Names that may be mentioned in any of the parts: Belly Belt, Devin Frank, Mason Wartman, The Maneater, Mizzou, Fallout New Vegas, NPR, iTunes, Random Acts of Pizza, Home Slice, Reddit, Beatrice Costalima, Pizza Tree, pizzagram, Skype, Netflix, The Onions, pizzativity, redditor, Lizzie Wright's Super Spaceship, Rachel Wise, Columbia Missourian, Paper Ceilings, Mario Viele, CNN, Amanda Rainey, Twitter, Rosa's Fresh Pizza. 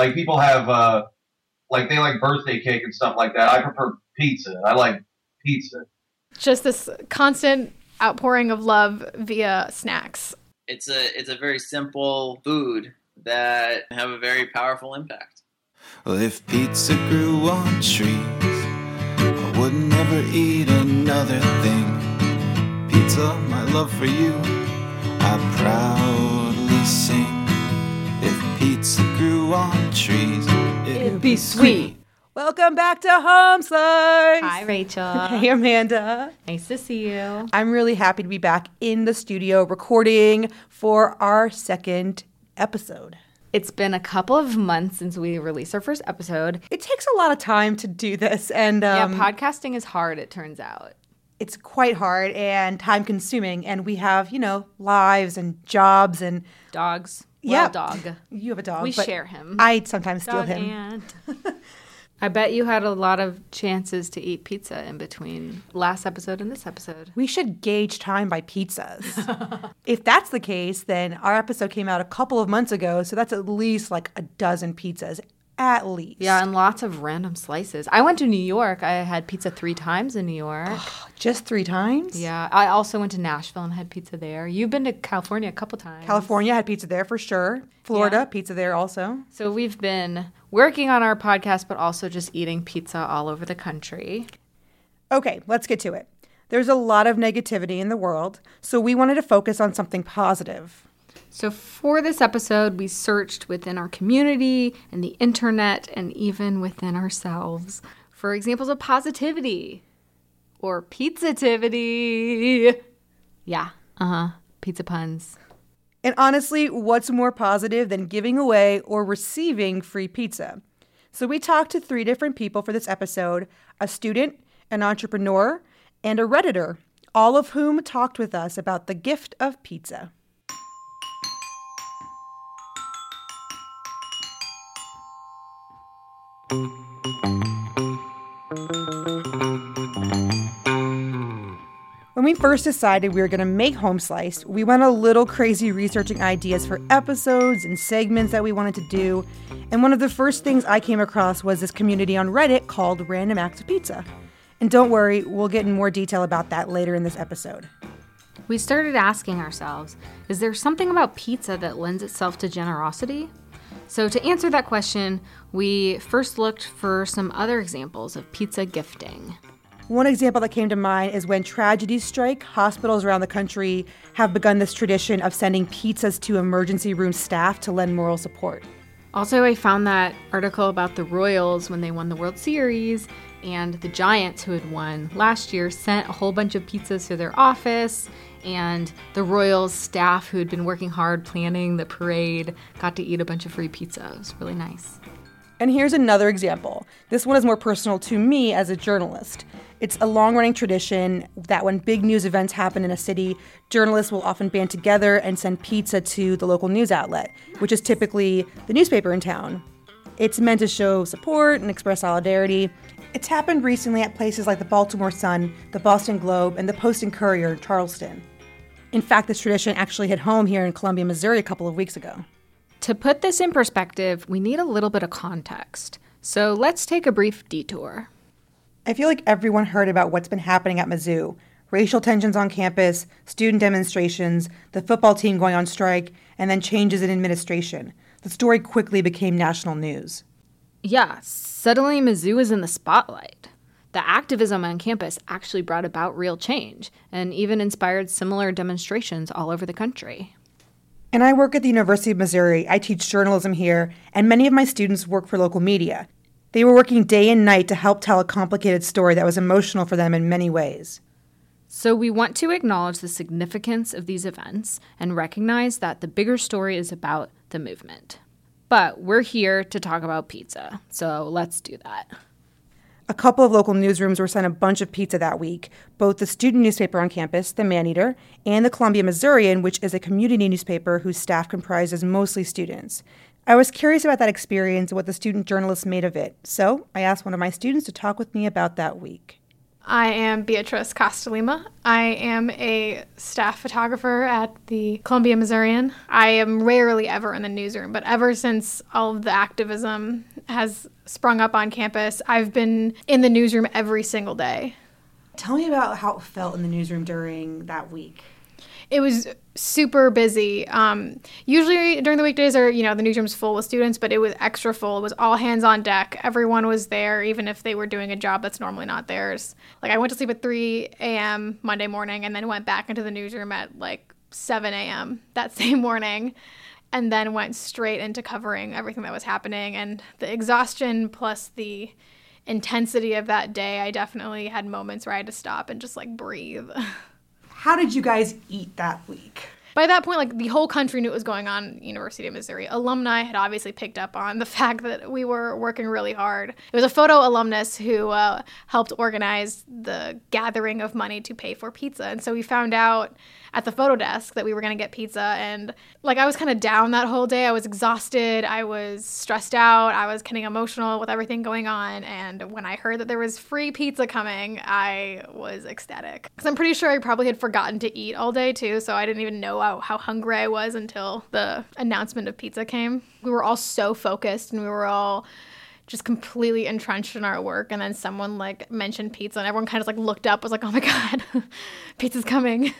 Like, people have, like, they like birthday cake and stuff like that. I prefer pizza. I like pizza. Just this constant outpouring of love via snacks. It's a very simple food that have a very powerful impact. Well, if pizza grew on trees, I would never eat another thing. Pizza, my love for you, I proudly sing. If pizza grew on trees, it'd be sweet. Welcome back to Home Slice. Hi, Rachel. Hey, Amanda. Nice to see you. I'm really happy to be back in the studio recording for our second episode. It's been a couple of months since we released our first episode. It takes a lot of time to do this. And yeah, podcasting is hard, it turns out. It's quite hard and time-consuming. And we have, you know, lives and jobs and... dogs. Yeah, dog. You have a dog. We share him. I sometimes dog steal him. And I bet you had a lot of chances to eat pizza in between last episode and this episode. We should gauge time by pizzas. If that's the case, then our episode came out a couple of months ago, so that's at least like a dozen pizzas. At least. Yeah, and lots of random slices. I went to New York. I had pizza 3 times in New York. Oh, just 3 times? Yeah. I also went to Nashville and had pizza there. You've been to California a couple times. California, had pizza there for sure. Florida, yeah. Pizza there also. So we've been working on our podcast, but also just eating pizza all over the country. Okay, let's get to it. There's a lot of negativity in the world, so we wanted to focus on something positive. So for this episode, we searched within our community and the internet and even within ourselves for examples of positivity or pizzativity. Yeah, pizza puns. And honestly, what's more positive than giving away or receiving free pizza? So we talked to 3 different people for this episode, a student, an entrepreneur, and a Redditor, all of whom talked with us about the gift of pizza. When we first decided we were going to make Home Slice, we went a little crazy researching ideas for episodes and segments that we wanted to do. And one of the first things I came across was this community on Reddit called Random Acts of Pizza. And don't worry, we'll get in more detail about that later in this episode. We started asking ourselves, is there something about pizza that lends itself to generosity? So to answer that question, we first looked for some other examples of pizza gifting. One example that came to mind is when tragedies strike, hospitals around the country have begun this tradition of sending pizzas to emergency room staff to lend moral support. Also, I found that article about the Royals when they won the World Series, and the Giants, who had won last year, sent a whole bunch of pizzas to their office. And the Royals staff, who had been working hard planning the parade, got to eat a bunch of free pizza. It was really nice. And here's another example. This one is more personal to me as a journalist. It's a long-running tradition that when big news events happen in a city, journalists will often band together and send pizza to the local news outlet, which is typically the newspaper in town. It's meant to show support and express solidarity. It's happened recently at places like the Baltimore Sun, the Boston Globe, and the Post and Courier in Charleston. In fact, this tradition actually hit home here in Columbia, Missouri a couple of weeks ago. To put this in perspective, we need a little bit of context. So let's take a brief detour. I feel like everyone heard about what's been happening at Mizzou. Racial tensions on campus, student demonstrations, the football team going on strike, and then changes in administration. The story quickly became national news. Yeah, suddenly Mizzou is in the spotlight. The activism on campus actually brought about real change and even inspired similar demonstrations all over the country. And I work at the University of Missouri. I teach journalism here, and many of my students work for local media. They were working day and night to help tell a complicated story that was emotional for them in many ways. So we want to acknowledge the significance of these events and recognize that the bigger story is about the movement. But we're here to talk about pizza, so let's do that. A couple of local newsrooms were sent a bunch of pizza that week, both the student newspaper on campus, The Maneater, and the Columbia Missourian, which is a community newspaper whose staff comprises mostly students. I was curious about that experience and what the student journalists made of it, so I asked one of my students to talk with me about that week. I am Beatrice Costalima. I am a staff photographer at the Columbia Missourian. I am rarely ever in the newsroom, but ever since all of the activism has sprung up on campus, I've been in the newsroom every single day. Tell me about how it felt in the newsroom during that week. It was super busy. Usually during the weekdays are, the newsroom's full with students, but it was extra full. It was all hands on deck. Everyone was there, even if they were doing a job that's normally not theirs. Like, I went to sleep at 3 a.m. Monday morning and then went back into the newsroom at, 7 a.m. that same morning and then went straight into covering everything that was happening. And the exhaustion plus the intensity of that day, I definitely had moments where I had to stop and just, breathe. How did you guys eat that week? By that point, the whole country knew what was going on at University of Missouri. Alumni had obviously picked up on the fact that we were working really hard. It was a photo alumnus who helped organize the gathering of money to pay for pizza. And so we found out at the photo desk that we were going to get pizza. And, I was kind of down that whole day. I was exhausted. I was stressed out. I was getting emotional with everything going on. And when I heard that there was free pizza coming, I was ecstatic. Because I'm pretty sure I probably had forgotten to eat all day, too. So I didn't even know how hungry I was until the announcement of pizza came. We were all so focused and we were all just completely entrenched in our work. And then someone mentioned pizza and everyone kind of looked up, was like, oh my God, pizza's coming.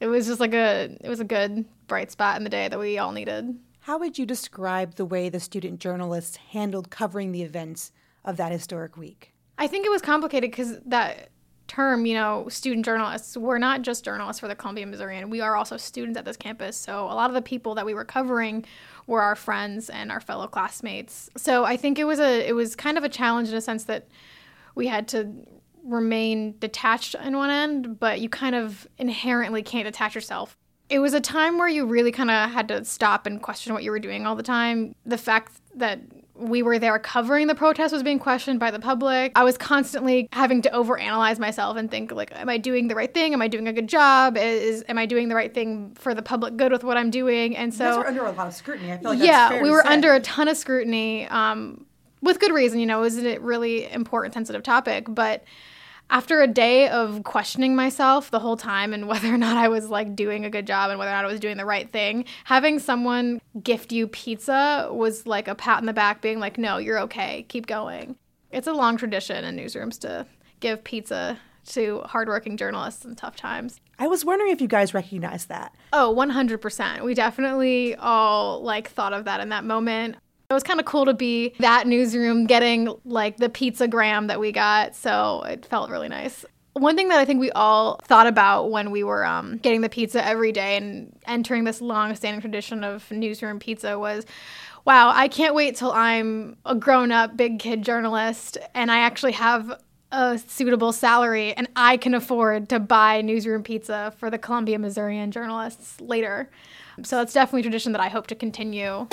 It was just it was a good bright spot in the day that we all needed. How would you describe the way the student journalists handled covering the events of that historic week? I think it was complicated because that term, student journalists, we're not just journalists for the Columbia Missourian. We are also students at this campus. So a lot of the people that we were covering were our friends and our fellow classmates. So I think it was kind of a challenge in a sense that we had to remain detached on one end, but you kind of inherently can't detach yourself. It was a time where you really kind of had to stop and question what you were doing all the time. The fact that we were there covering the protest was being questioned by the public. I was constantly having to overanalyze myself and think, am I doing the right thing? Am I doing a good job? Am I doing the right thing for the public good with what I'm doing? And so you guys were under a lot of scrutiny. I feel like that's fair to say. We were under a ton of scrutiny, with good reason. It was a really important, sensitive topic, but after a day of questioning myself the whole time and whether or not I was doing a good job and whether or not I was doing the right thing, having someone gift you pizza was like a pat on the back being like, no, you're okay. Keep going. It's a long tradition in newsrooms to give pizza to hardworking journalists in tough times. I was wondering if you guys recognize that. Oh, 100%. We definitely all thought of that in that moment. It was kind of cool to be that newsroom getting the pizzagram that we got, so it felt really nice. One thing that I think we all thought about when we were getting the pizza every day and entering this long-standing tradition of newsroom pizza was, wow, I can't wait till I'm a grown-up big kid journalist and I actually have a suitable salary and I can afford to buy newsroom pizza for the Columbia Missourian journalists later. So that's definitely a tradition that I hope to continue.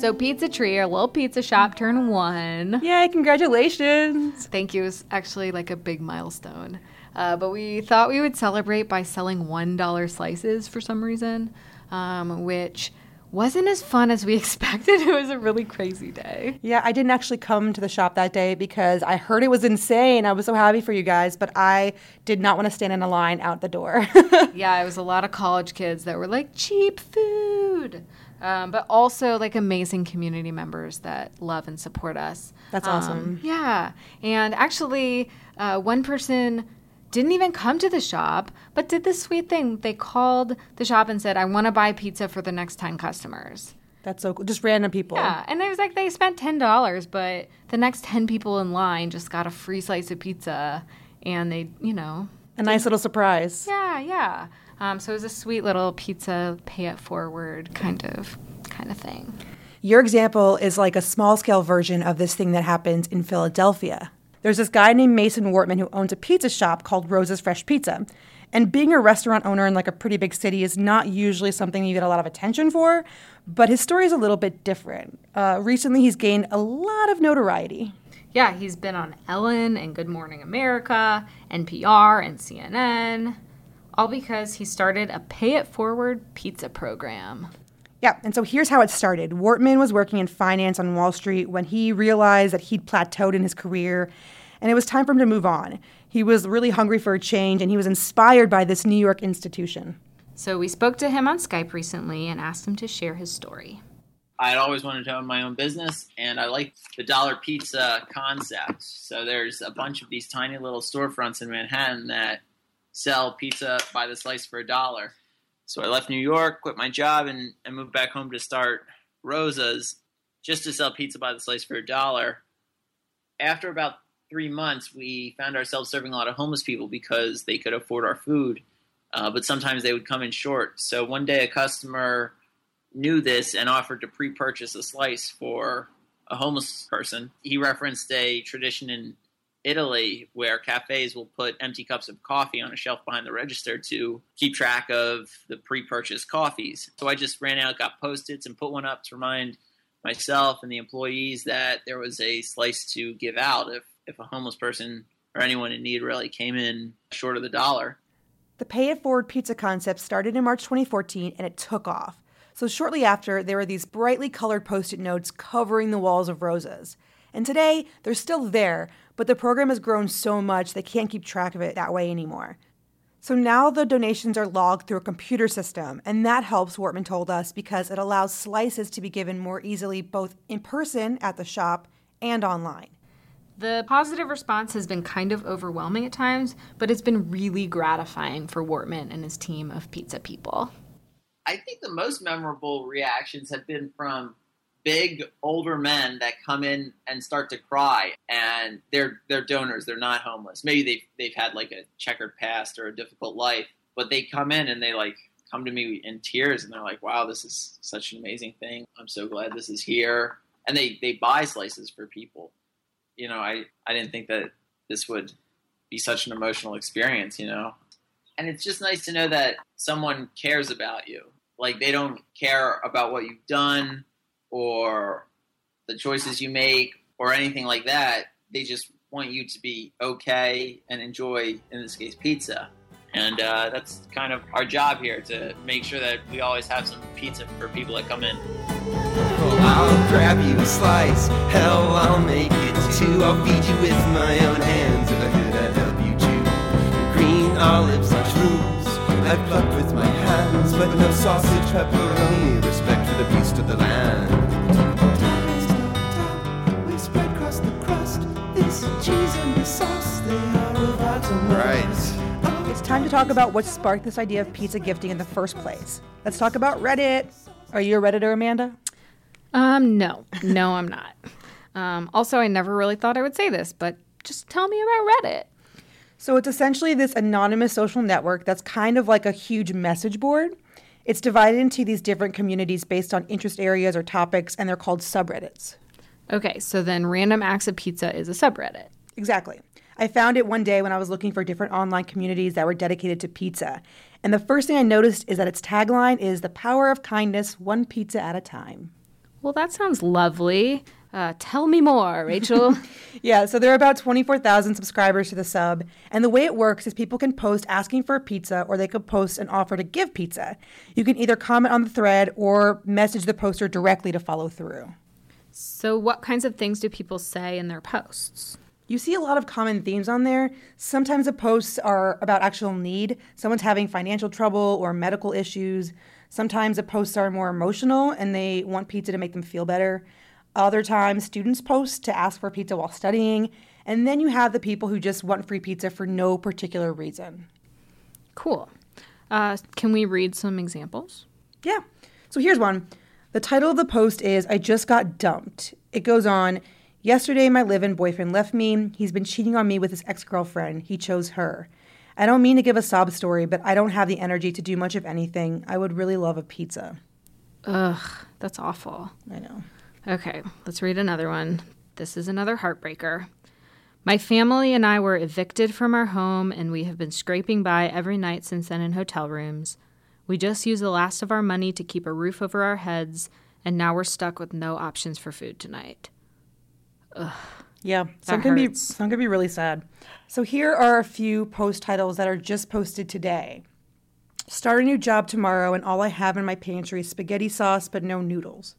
So Pizza Tree, our little pizza shop, turned 1. Yay, congratulations. Thank you. It was actually a big milestone. But we thought we would celebrate by selling $1 slices for some reason, which wasn't as fun as we expected. It was a really crazy day. Yeah, I didn't actually come to the shop that day because I heard it was insane. I was so happy for you guys, but I did not want to stand in a line out the door. Yeah, it was a lot of college kids that were cheap food. But also amazing community members that love and support us. That's awesome. Yeah. And actually, one person didn't even come to the shop, but did this sweet thing. They called the shop and said, I want to buy pizza for the next 10 customers. That's so cool. Just random people. Yeah. And it was they spent $10, but the next 10 people in line just got a free slice of pizza. And they, a nice little surprise. Yeah, yeah. So it was a sweet little pizza, pay it forward kind of thing. Your example is a small-scale version of this thing that happens in Philadelphia. There's this guy named Mason Wartman who owns a pizza shop called Rosa's Fresh Pizza. And being a restaurant owner in like a pretty big city is not usually something you get a lot of attention for, but his story is a little bit different. Recently, he's gained a lot of notoriety. Yeah, he's been on Ellen and Good Morning America, NPR and CNN, all because he started a pay-it-forward pizza program. Yeah, and so here's how it started. Wartman was working in finance on Wall Street when he realized that he'd plateaued in his career, and it was time for him to move on. He was really hungry for a change, and he was inspired by this New York institution. So we spoke to him on Skype recently and asked him to share his story. I always wanted to own my own business, and I like the dollar pizza concept. So there's a bunch of these tiny little storefronts in Manhattan that sell pizza by the slice for $1. So I left New York, quit my job, and moved back home to start Rosa's just to sell pizza by the slice for $1. After about 3 months, we found ourselves serving a lot of homeless people because they could afford our food, but sometimes they would come in short. So one day a customer knew this and offered to pre-purchase a slice for a homeless person. He referenced a tradition in Italy where cafes will put empty cups of coffee on a shelf behind the register to keep track of the pre-purchased coffees. So I just ran out, got Post-its, and put one up to remind myself and the employees that there was a slice to give out if a homeless person or anyone in need really came in short of $1. The pay-it-forward pizza concept started in March 2014, and it took off. So shortly after, there were these brightly colored Post-it notes covering the walls of Rosa's. And today, they're still there, but the program has grown so much they can't keep track of it that way anymore. So now the donations are logged through a computer system, and that helps, Wartman told us, because it allows slices to be given more easily both in person at the shop and online. The positive response has been kind of overwhelming at times, but it's been really gratifying for Wartman and his team of pizza people. I think the most memorable reactions have been from big, older men that come in and start to cry, and they're donors. They're not homeless. Maybe they've had like a checkered past or a difficult life, but they come in and they like come to me in tears, and they're like, wow, this is such an amazing thing. I'm so glad this is here. And they buy slices for people. You know, I didn't think that this would be such an emotional experience, you know. And it's just nice to know that someone cares about you. Like, they don't care about what you've done or the choices you make or anything like that. They just want you to be okay and enjoy, in this case, pizza. And that's kind of our job here, to make sure that we always have some pizza for people that come in. Well, I'll grab you a slice. Hell, I'll make it too. I'll feed you with my own hands. If I could, I'd help you chew. Green olives and shrooms I'd pluck with my hands, but no sausage, pepperoni, respect for the beast of the land. We spread across the crust, this cheese and the sauce, they are of right. It's time to talk about what sparked this idea of pizza gifting in the first place. Let's talk about Reddit. Are you a Redditor, Amanda? No, I'm not. Also, I never really thought I would say this, but just tell me about Reddit. So it's essentially this anonymous social network that's kind of like a huge message board. It's divided into these different communities based on interest areas or topics, and they're called subreddits. Okay, so then Random Acts of Pizza is a subreddit. Exactly. I found it one day when I was looking for different online communities that were dedicated to pizza. And the first thing I noticed is that its tagline is the power of kindness, one pizza at a time. Well, that sounds lovely. Tell me more, Rachel. Yeah, so there are about 24,000 subscribers to the sub. And the way it works is people can post asking for a pizza, or they could post an offer to give pizza. You can either comment on the thread or message the poster directly to follow through. So what kinds of things do people say in their posts? You see a lot of common themes on there. Sometimes the posts are about actual need. Someone's having financial trouble or medical issues. Sometimes the posts are more emotional and they want pizza to make them feel better. Other times, students post to ask for pizza while studying. And then you have the people who just want free pizza for no particular reason. Cool. Can we read some examples? Yeah. So here's one. The title of the post is, I just got dumped. It goes on, yesterday, my live-in boyfriend left me. He's been cheating on me with his ex-girlfriend. He chose her. I don't mean to give a sob story, but I don't have the energy to do much of anything. I would really love a pizza. Ugh, that's awful. I know. Okay, let's read another one. This is another heartbreaker. My family and I were evicted from our home, and we have been scraping by every night since then in hotel rooms. We just used the last of our money to keep a roof over our heads, and now we're stuck with no options for food tonight. Ugh. Yeah, some can be really sad. So here are a few post titles that are just posted today. Start a new job tomorrow, and all I have in my pantry is spaghetti sauce, but no noodles.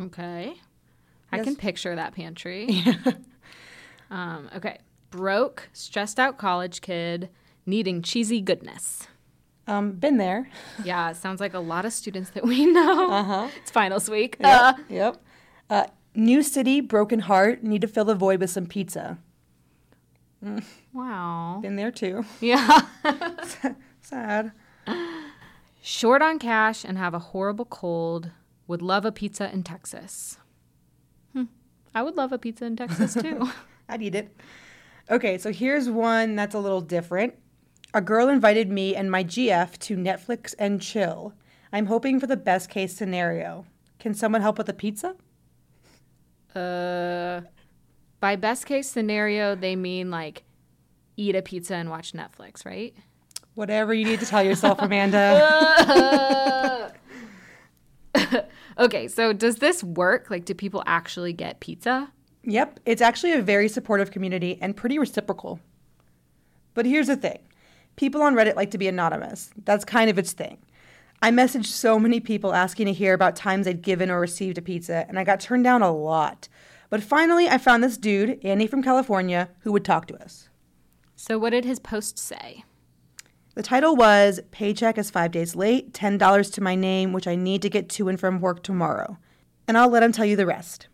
Okay. Yes. I can picture that pantry. Yeah. Okay. Broke, stressed out college kid, needing cheesy goodness. Been there. Yeah, it sounds like a lot of students that we know. Uh-huh. It's finals week. Yep. Yep. New city, broken heart, need to fill the void with some pizza. Mm. Wow. Been there too. Yeah. Sad. Short on cash and have a horrible cold. Would love a pizza in Texas. I would love a pizza in Texas too. I'd eat it. Okay, so here's one that's a little different. A girl invited me and my GF to Netflix and chill. I'm hoping for the best case scenario. Can someone help with a pizza? By best case scenario, they mean like eat a pizza and watch Netflix, right? Whatever you need to tell yourself, Amanda. Okay, so does this work? Like, do people actually get pizza? Yep. It's actually a very supportive community and pretty reciprocal. But here's the thing. People on Reddit like to be anonymous. That's kind of its thing. I messaged so many people asking to hear about times they'd given or received a pizza, and I got turned down a lot. But finally, I found this dude, Andy from California, who would talk to us. So what did his post say? The title was, Paycheck is 5 days late, $10 to my name, which I need to get to and from work tomorrow. And I'll let him tell you the rest.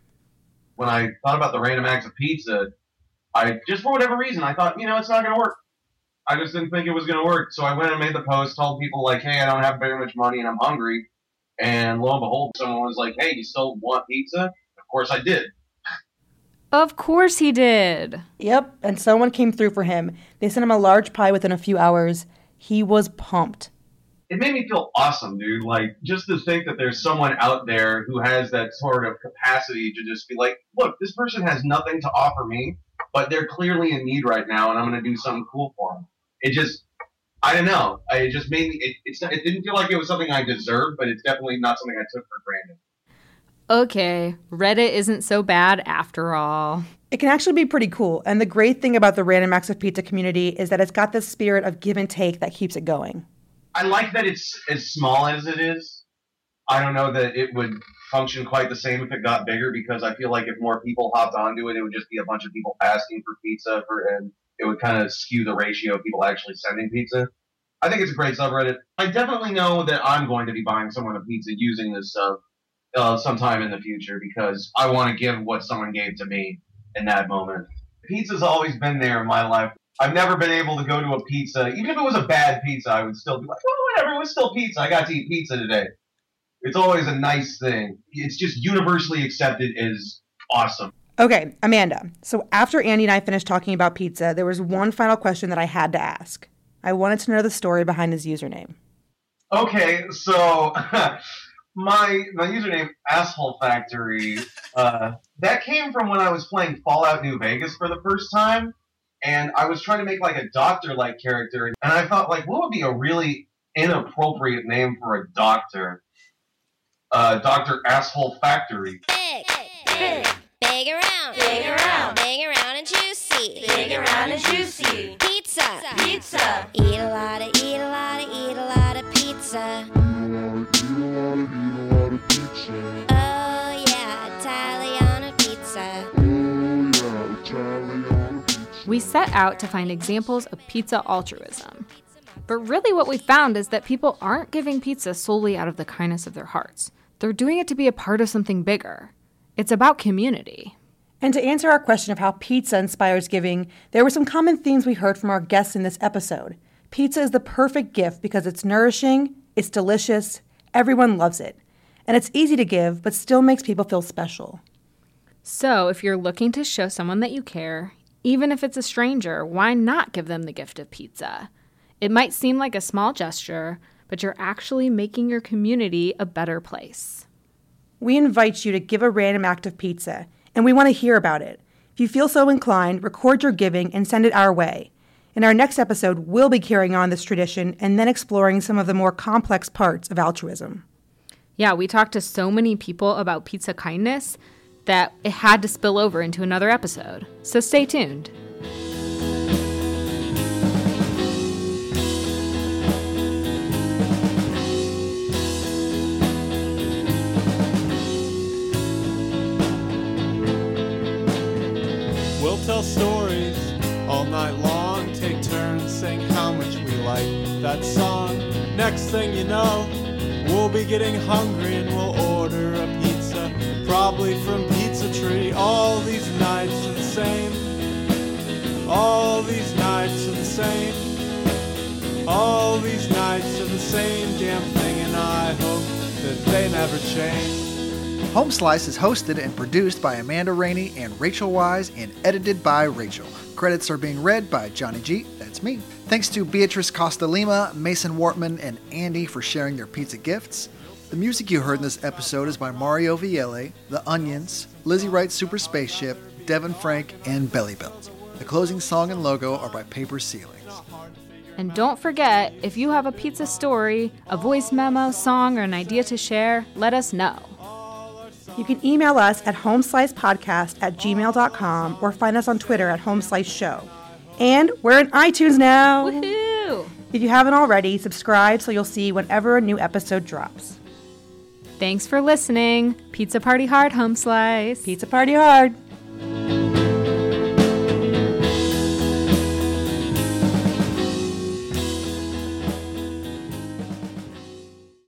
When I thought about the Random Acts of Pizza, I just for whatever reason, I thought, it's not going to work. I just didn't think it was going to work. So I went and made the post, told people, like, hey, I don't have very much money and I'm hungry. And lo and behold, someone was like, hey, you still want pizza? Of course I did. Of course he did. Yep. And someone came through for him. They sent him a large pie within a few hours. He was pumped. It made me feel awesome, dude. Like, just to think that there's someone out there who has that sort of capacity to just be like, look, this person has nothing to offer me, but they're clearly in need right now, and I'm going to do something cool for them. It just, I don't know. It just made me, it didn't feel like it was something I deserved, but it's definitely not something I took for granted. Okay, Reddit isn't so bad after all. It can actually be pretty cool. And the great thing about the Random Acts of Pizza community is that it's got this spirit of give and take that keeps it going. I like that it's as small as it is. I don't know that it would function quite the same if it got bigger, because I feel like if more people hopped onto it, it would just be a bunch of people asking for pizza, and it would kind of skew the ratio of people actually sending pizza. I think it's a great subreddit. I definitely know that I'm going to be buying someone a pizza using this sub sometime in the future, because I want to give what someone gave to me in that moment. Pizza's always been there in my life. I've never been able to go to a pizza. Even if it was a bad pizza, I would still be like, oh, whatever, it was still pizza. I got to eat pizza today. It's always a nice thing. It's just universally accepted as awesome. Okay, Amanda. So after Andy and I finished talking about pizza, there was one final question that I had to ask. I wanted to know the story behind his username. Okay, so my username, Asshole Factory, that came from when I was playing Fallout New Vegas for the first time, and I was trying to make like a doctor-like character, and I thought, like, what would be a really inappropriate name for a doctor? Dr. Asshole Factory. Big around, big around, big around and juicy, big around and juicy. Pizza, pizza. Eat a lot of, eat a lot of, eat a lot of pizza. Eat a lot of pizza. Oh yeah, Italiano pizza. Oh yeah, Italiano pizza. We set out to find examples of pizza altruism, but really what we found is that people aren't giving pizza solely out of the kindness of their hearts. They're doing it to be a part of something bigger. It's about community. And to answer our question of how pizza inspires giving, there were some common themes we heard from our guests in this episode. Pizza is the perfect gift because it's nourishing, it's delicious, everyone loves it. And it's easy to give, but still makes people feel special. So if you're looking to show someone that you care, even if it's a stranger, why not give them the gift of pizza? It might seem like a small gesture, but you're actually making your community a better place. We invite you to give a random act of pizza, and we want to hear about it. If you feel so inclined, record your giving and send it our way. In our next episode, we'll be carrying on this tradition and then exploring some of the more complex parts of altruism. Yeah, we talked to so many people about pizza kindness that it had to spill over into another episode. So stay tuned. We'll tell stories all night long, take turns saying how much we like that song. Next thing you know, we'll be getting hungry and we'll order a pizza, probably from Pizza Tree. All these nights are the same. All these nights are the same. All these nights are the same damn thing, and I hope that they never change. Home Slice is hosted and produced by Amanda Rainey and Rachel Wise and edited by Rachel. Credits are being read by Johnny G, that's me. Thanks to Beatrice Costalima, Mason Wartman, and Andy for sharing their pizza gifts. The music you heard in this episode is by Mario Viele, The Onions, Lizzie Wright's Super Spaceship, Devin Frank, and Belly Belt. The closing song and logo are by Paper Ceilings. And don't forget, if you have a pizza story, a voice memo, song, or an idea to share, let us know. You can email us at homeslicepodcast@gmail.com or find us on Twitter at homesliceshow. And we're in iTunes now. Woohoo! If you haven't already, subscribe so you'll see whenever a new episode drops. Thanks for listening. Pizza Party Hard, Home Slice. Pizza Party Hard.